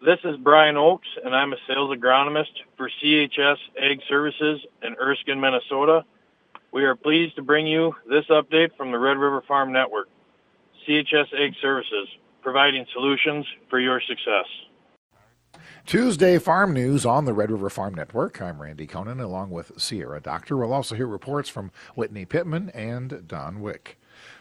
This is Brian Oaks, and I'm a sales agronomist for CHS Ag Services in Erskine, Minnesota. We are pleased to bring you this update from the Red River Farm Network. CHS Ag Services, providing solutions for your success. Tuesday Farm News on the Red River Farm Network. I'm Randy Conan, along with Sierra Doctor. We'll also hear reports from Whitney Pittman and Don Wick.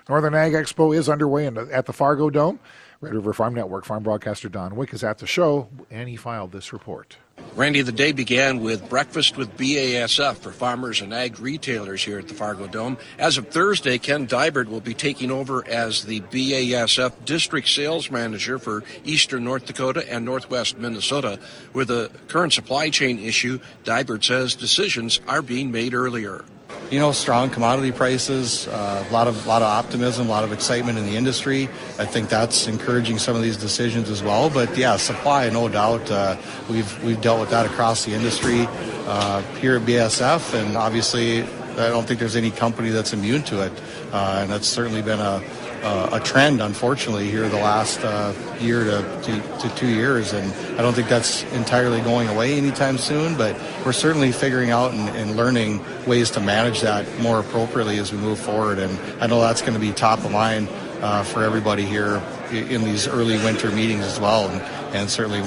Northern Ag Expo is underway at the Fargo Dome. Red River Farm Network farm broadcaster Don Wick is at the show, and he filed this report. Randy, the day began with breakfast with BASF for farmers and ag retailers here at the Fargo Dome. As of Thursday, Ken Dybert will be taking over as the BASF district sales manager for eastern North Dakota and northwest Minnesota. With the current supply chain issue, Dybert says decisions are being made earlier. You know, strong commodity prices, a lot of optimism, a lot of excitement in the industry. I think that's encouraging some of these decisions as well. But yeah, supply, no doubt. We've dealt with that across the industry here at BASF, and obviously, I don't think there's any company that's immune to it. And that's certainly been a trend, unfortunately, here the last year to 2 years, and I don't think that's entirely going away anytime soon, but we're certainly figuring out and learning ways to manage that more appropriately as we move forward, and I know that's going to be top of mind for everybody here in these early winter meetings as well, and certainly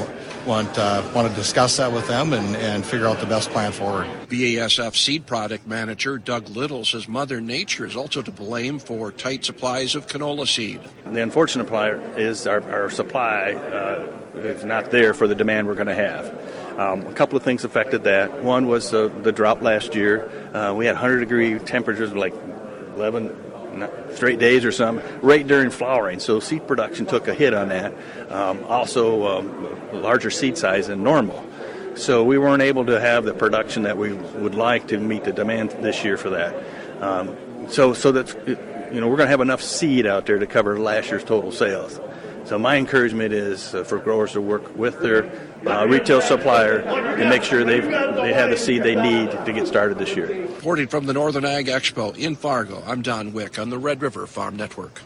want to discuss that with them and figure out the best plan forward. BASF seed product manager Doug Little says Mother Nature is also to blame for tight supplies of canola seed. The unfortunate part is our supply is not there for the demand we're going to have. A couple of things affected that. One was the drought last year. We had 100-degree temperatures like 11 straight days or something, right during flowering. So seed production took a hit on that. Also, larger seed size than normal. So we weren't able to have the production that we would like to meet the demand this year for that. So that's, you know, we're going to have enough seed out there to cover last year's total sales. So my encouragement is for growers to work with their retail supplier to make sure they have the seed they need to get started this year. Reporting from the Northern Ag Expo in Fargo, I'm Don Wick on the Red River Farm Network.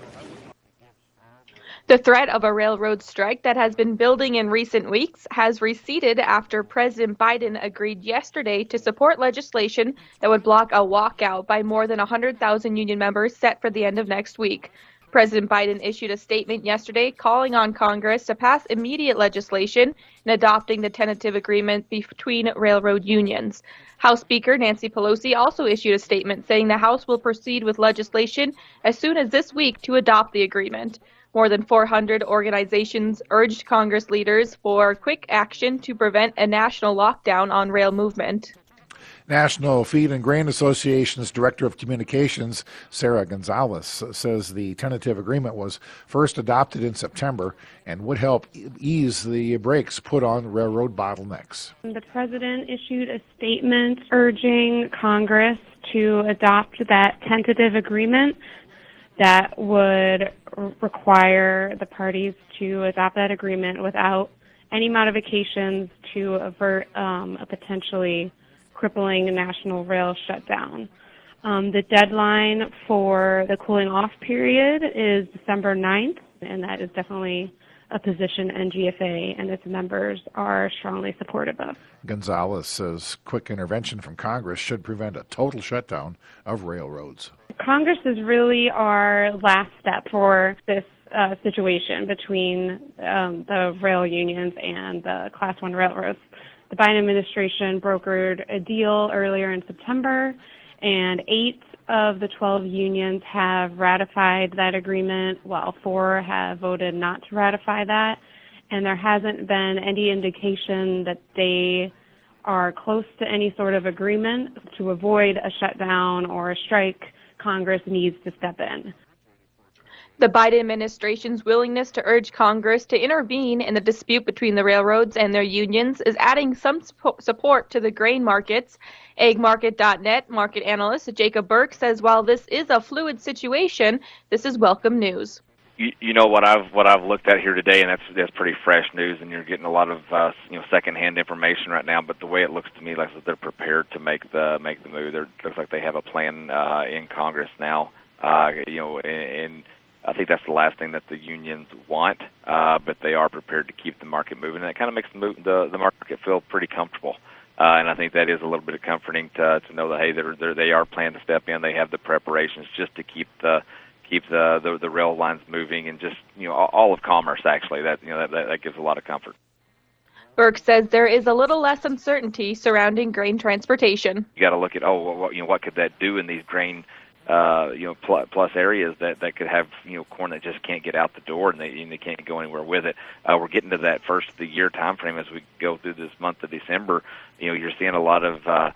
The threat of a railroad strike that has been building in recent weeks has receded after President Biden agreed yesterday to support legislation that would block a walkout by more than 100,000 union members set for the end of next week. President Biden issued a statement yesterday calling on Congress to pass immediate legislation in adopting the tentative agreement between railroad unions. House Speaker Nancy Pelosi also issued a statement saying the House will proceed with legislation as soon as this week to adopt the agreement. More than 400 organizations urged Congress leaders for quick action to prevent a national lockdown on rail movement. National Feed and Grain Association's Director of Communications, Sarah Gonzalez, says the tentative agreement was first adopted in September and would help ease the brakes put on railroad bottlenecks. The president issued a statement urging Congress to adopt that tentative agreement that would require the parties to adopt that agreement without any modifications to avert a potentially crippling national rail shutdown. The deadline for the cooling off period is December 9th, and that is definitely a position NGFA and its members are strongly supportive of. Gonzalez says quick intervention from Congress should prevent a total shutdown of railroads. Congress is really our last step for this situation between the rail unions and the Class I railroads. The Biden administration brokered a deal earlier in September, and 8 of the 12 unions have ratified that agreement, while 4 have voted not to ratify that. And there hasn't been any indication that they are close to any sort of agreement. To avoid a shutdown or a strike, Congress needs to step in. The Biden administration's willingness to urge Congress to intervene in the dispute between the railroads and their unions is adding some support to the grain markets. AgMarket.net market analyst Jacob Burke says while this is a fluid situation, this is welcome news. You know what I've looked at here today, and that's pretty fresh news, and you're getting a lot of secondhand information right now. But the way it looks to me, like they're prepared to make the move. It looks like they have a plan in Congress now. I think that's the last thing that the unions want, but they are prepared to keep the market moving, and it kind of makes the market feel pretty comfortable. And I think that is a little bit of comforting to know that, hey, they are planning to step in. They have the preparations just to keep the rail lines moving, and just, you know, all of commerce, actually. That gives a lot of comfort. Burke says there is a little less uncertainty surrounding grain transportation. You got to look at what could that do in these grain plus areas that could have corn that just can't get out the door, and they can't go anywhere with it. We're getting to that first of the year time frame as we go through this month of December. You're seeing a lot of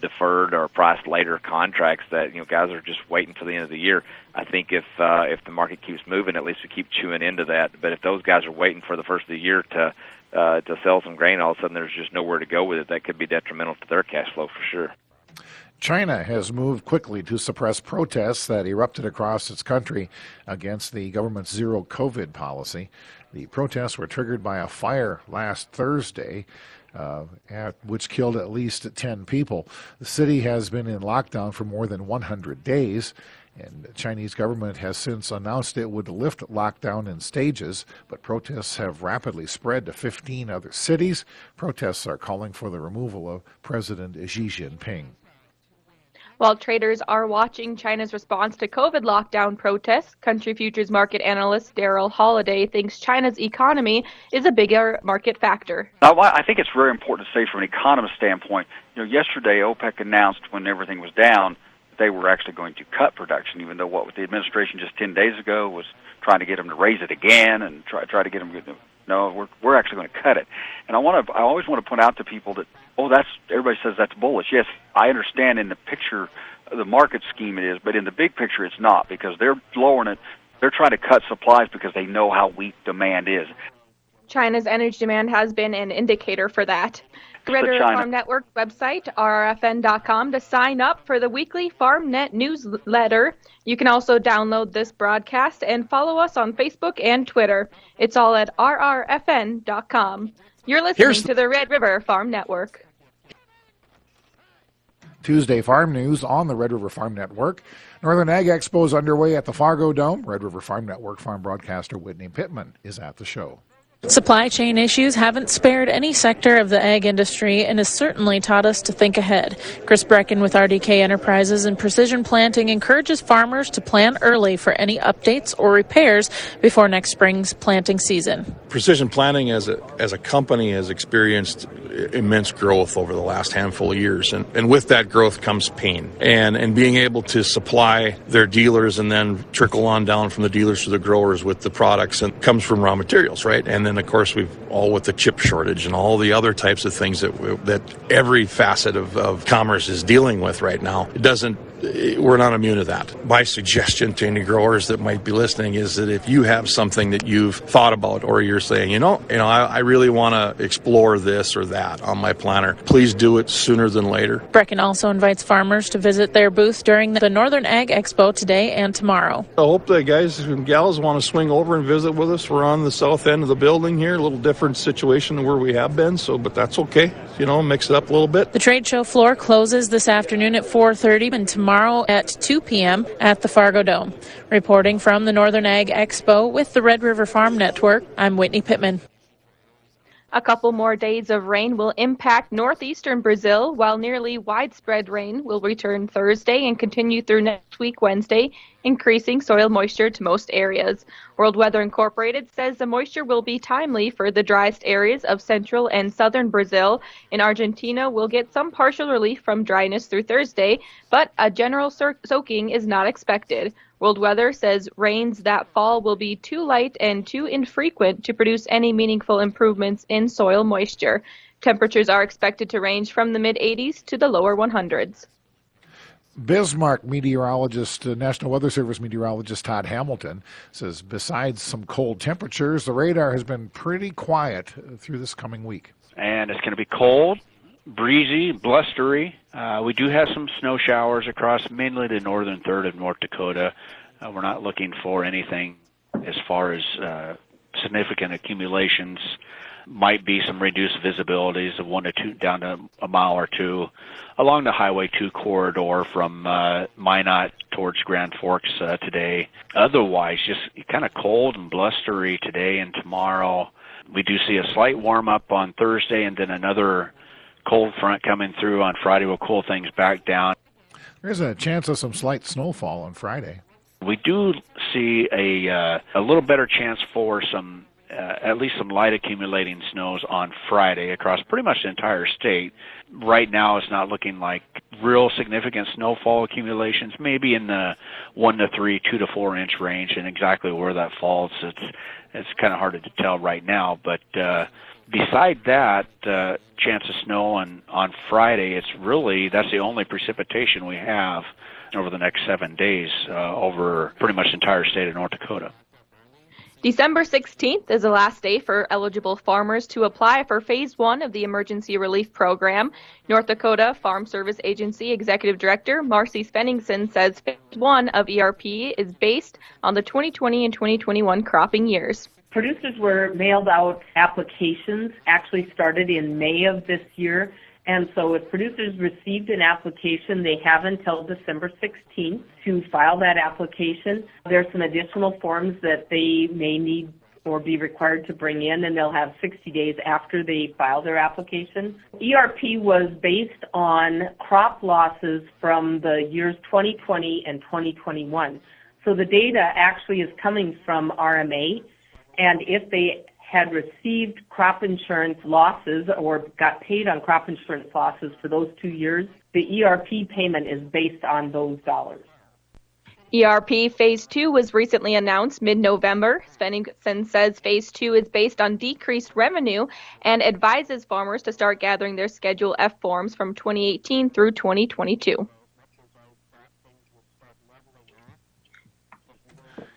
deferred or priced later contracts that guys are just waiting till the end of the year. I think if the market keeps moving, at least we keep chewing into that. But if those guys are waiting for the first of the year to sell some grain, all of a sudden there's just nowhere to go with it. That could be detrimental to their cash flow for sure. China has moved quickly to suppress protests that erupted across its country against the government's zero-COVID policy. The protests were triggered by a fire last Thursday, which killed at least 10 people. The city has been in lockdown for more than 100 days. And the Chinese government has since announced it would lift lockdown in stages, but protests have rapidly spread to 15 other cities. Protests are calling for the removal of President Xi Jinping. While traders are watching China's response to COVID lockdown protests, country futures market analyst Darrell Holliday thinks China's economy is a bigger market factor. I think it's very important to say from an economist standpoint, yesterday OPEC announced when everything was down, they were actually going to cut production, even though what the administration just 10 days ago was trying to get them to raise it again and try to get them to, no, we're actually going to cut it. And I always want to point out to people that, everybody says that's bullish. Yes, I understand in the picture, the market scheme it is, but in the big picture it's not, because they're lowering it. They're trying to cut supplies because they know how weak demand is. China's energy demand has been an indicator for that. Red River Farm Network website, rrfn.com, to sign up for the weekly FarmNet newsletter. You can also download this broadcast and follow us on Facebook and Twitter. It's all at rrfn.com. You're listening to the Red River Farm Network. Tuesday Farm News on the Red River Farm Network. Northern Ag Expo is underway at the Fargo Dome. Red River Farm Network farm broadcaster Whitney Pittman is at the show. Supply chain issues haven't spared any sector of the ag industry and has certainly taught us to think ahead. Chris Brecken with RDK Enterprises and Precision Planting encourages farmers to plan early for any updates or repairs before next spring's planting season. Precision Planting as a company has experienced immense growth over the last handful of years, and with that growth comes pain. And being able to supply their dealers and then trickle on down from the dealers to the growers with the products and comes from raw materials, right? And of course, with the chip shortage and all the other types of things that every facet of commerce is dealing with right now, we're not immune to that. My suggestion to any growers that might be listening is that if you have something that you've thought about, or you're saying, I really want to explore this or that on my planter, please do it sooner than later. Brecken also invites farmers to visit their booth during the Northern Ag Expo today and tomorrow. I hope that guys and gals want to swing over and visit with us. We're on the south end of the building here, a little different situation than where we have been, but that's okay. Mix it up a little bit. The trade show floor closes this afternoon at 4:30 and tomorrow at 2 p.m. at the Fargo Dome. Reporting from the Northern Ag Expo with the Red River Farm Network, I'm Whitney Pittman. A couple more days of rain will impact northeastern Brazil, while nearly widespread rain will return Thursday and continue through next week Wednesday, increasing soil moisture to most areas. World Weather Incorporated says the moisture will be timely for the driest areas of central and southern Brazil. In Argentina, we'll get some partial relief from dryness through Thursday, but a general soaking is not expected. World Weather says rains that fall will be too light and too infrequent to produce any meaningful improvements in soil moisture. Temperatures are expected to range from the mid-80s to the lower 100s. Bismarck meteorologist, National Weather Service meteorologist Todd Hamilton says besides some cold temperatures, the radar has been pretty quiet through this coming week. And it's going to be cold, breezy, blustery. We do have some snow showers across mainly the northern third of North Dakota. We're not looking for anything as far as significant accumulations. might be some reduced visibilities of 1 to 2 down to a mile or two along the Highway 2 corridor from Minot towards Grand Forks today. Otherwise, just kind of cold and blustery today and tomorrow. We do see a slight warm-up on Thursday, and then another cold front coming through on Friday will cool things back down. There's a chance of some slight snowfall on Friday. We do see a little better chance for some at least some light accumulating snows on Friday across pretty much the entire state. Right now it's not looking like real significant snowfall accumulations, maybe in the 1 to 3, 2 to 4 inch range, and exactly where that falls, it's kind of hard to tell right now. But beside that, chance of snow on Friday, that's the only precipitation we have over the next 7 days over pretty much the entire state of North Dakota. December 16th is the last day for eligible farmers to apply for Phase 1 of the Emergency Relief Program. North Dakota Farm Service Agency Executive Director Marcy Spenningson says Phase 1 of ERP is based on the 2020 and 2021 cropping years. Producers were mailed out applications, actually started in May of this year, and so if producers received an application, they have until December 16th to file that application. There are some additional forms that they may need or be required to bring in, and they'll have 60 days after they file their application. ERP was based on crop losses from the years 2020 and 2021. So the data actually is coming from RMA, and if they had received crop insurance losses or got paid on crop insurance losses for those 2 years, the ERP payment is based on those dollars. ERP Phase 2 was recently announced mid-November. Spenningson says Phase 2 is based on decreased revenue and advises farmers to start gathering their Schedule F forms from 2018 through 2022.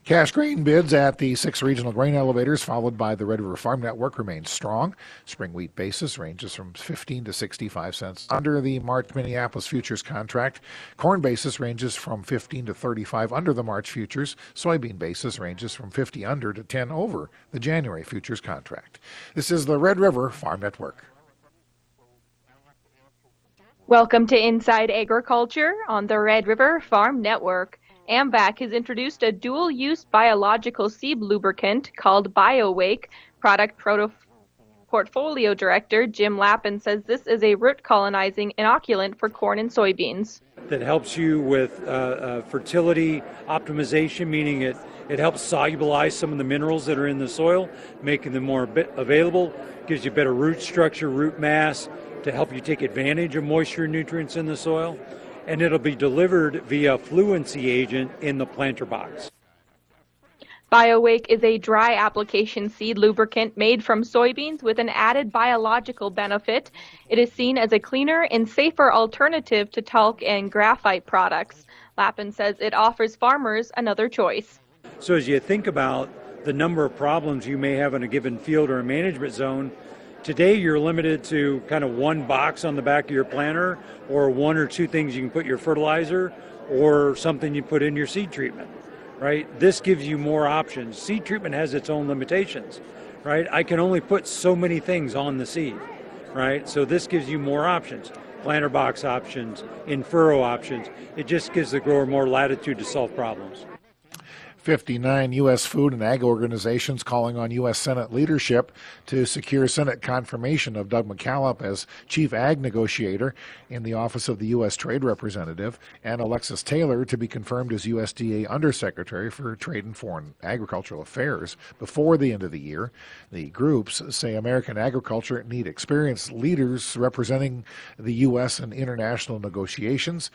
Cash grain bids at the 6 regional grain elevators, followed by the Red River Farm Network, remain strong. Spring wheat basis ranges from 15 to 65 cents under the March Minneapolis futures contract. Corn basis ranges from 15 to 35 under the March futures. Soybean basis ranges from 50 under to 10 over the January futures contract. This is the Red River Farm Network. Welcome to Inside Agriculture on the Red River Farm Network. AMVAC has introduced a dual-use biological seed lubricant called BioWake. Product Portfolio Director Jim Lappin says this is a root-colonizing inoculant for corn and soybeans. That helps you with fertility optimization, meaning it helps solubilize some of the minerals that are in the soil, making them more available, gives you better root structure, root mass, to help you take advantage of moisture and nutrients in the soil. And it'll be delivered via fluency agent in the planter box. BioWake is a dry application seed lubricant made from soybeans with an added biological benefit. It is seen as a cleaner and safer alternative to talc and graphite products. Lappin says it offers farmers another choice. So as you think about the number of problems you may have in a given field or a management zone, today you're limited to kind of one box on the back of your planter, or one or two things you can put your fertilizer or something you put in your seed treatment, right? This gives you more options. Seed treatment has its own limitations, right? I can only put so many things on the seed, right? So this gives you more options, planter box options, in-furrow options. It just gives the grower more latitude to solve problems. 59 U.S. food and ag organizations calling on U.S. Senate leadership to secure Senate confirmation of Doug McCallop as chief ag negotiator in the office of the U.S. Trade Representative, and Alexis Taylor to be confirmed as USDA Undersecretary for Trade and Foreign Agricultural Affairs before the end of the year. The groups say American agriculture need experienced leaders representing the U.S. in international negotiations.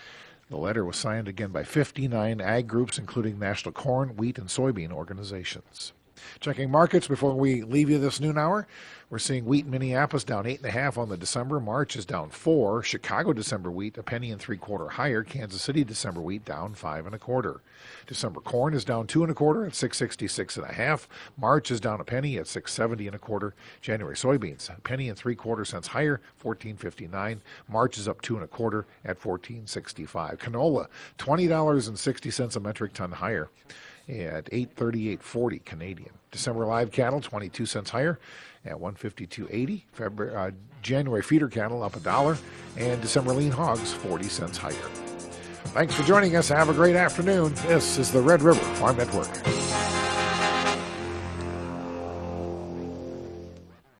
The letter was signed again by 59 ag groups, including national corn, wheat, and soybean organizations. Checking markets before we leave you this noon hour. We're seeing wheat in Minneapolis down 8.5 on the December. March is down 4. Chicago December wheat $0.0175 higher. Kansas City December wheat down 5.25. December corn is down 2.25 at 6.66.5. March is down $0.01 at 6.70.25. January soybeans $0.0175 higher, 14.59. March is up 2.25 at 14.65. Canola $20.60 a metric ton higher at 838.40 Canadian. December live cattle 22 cents higher at $152.80. January feeder cattle up $1, and December lean hogs 40 cents higher. Thanks for joining us. Have a great afternoon. This is the Red River Farm Network.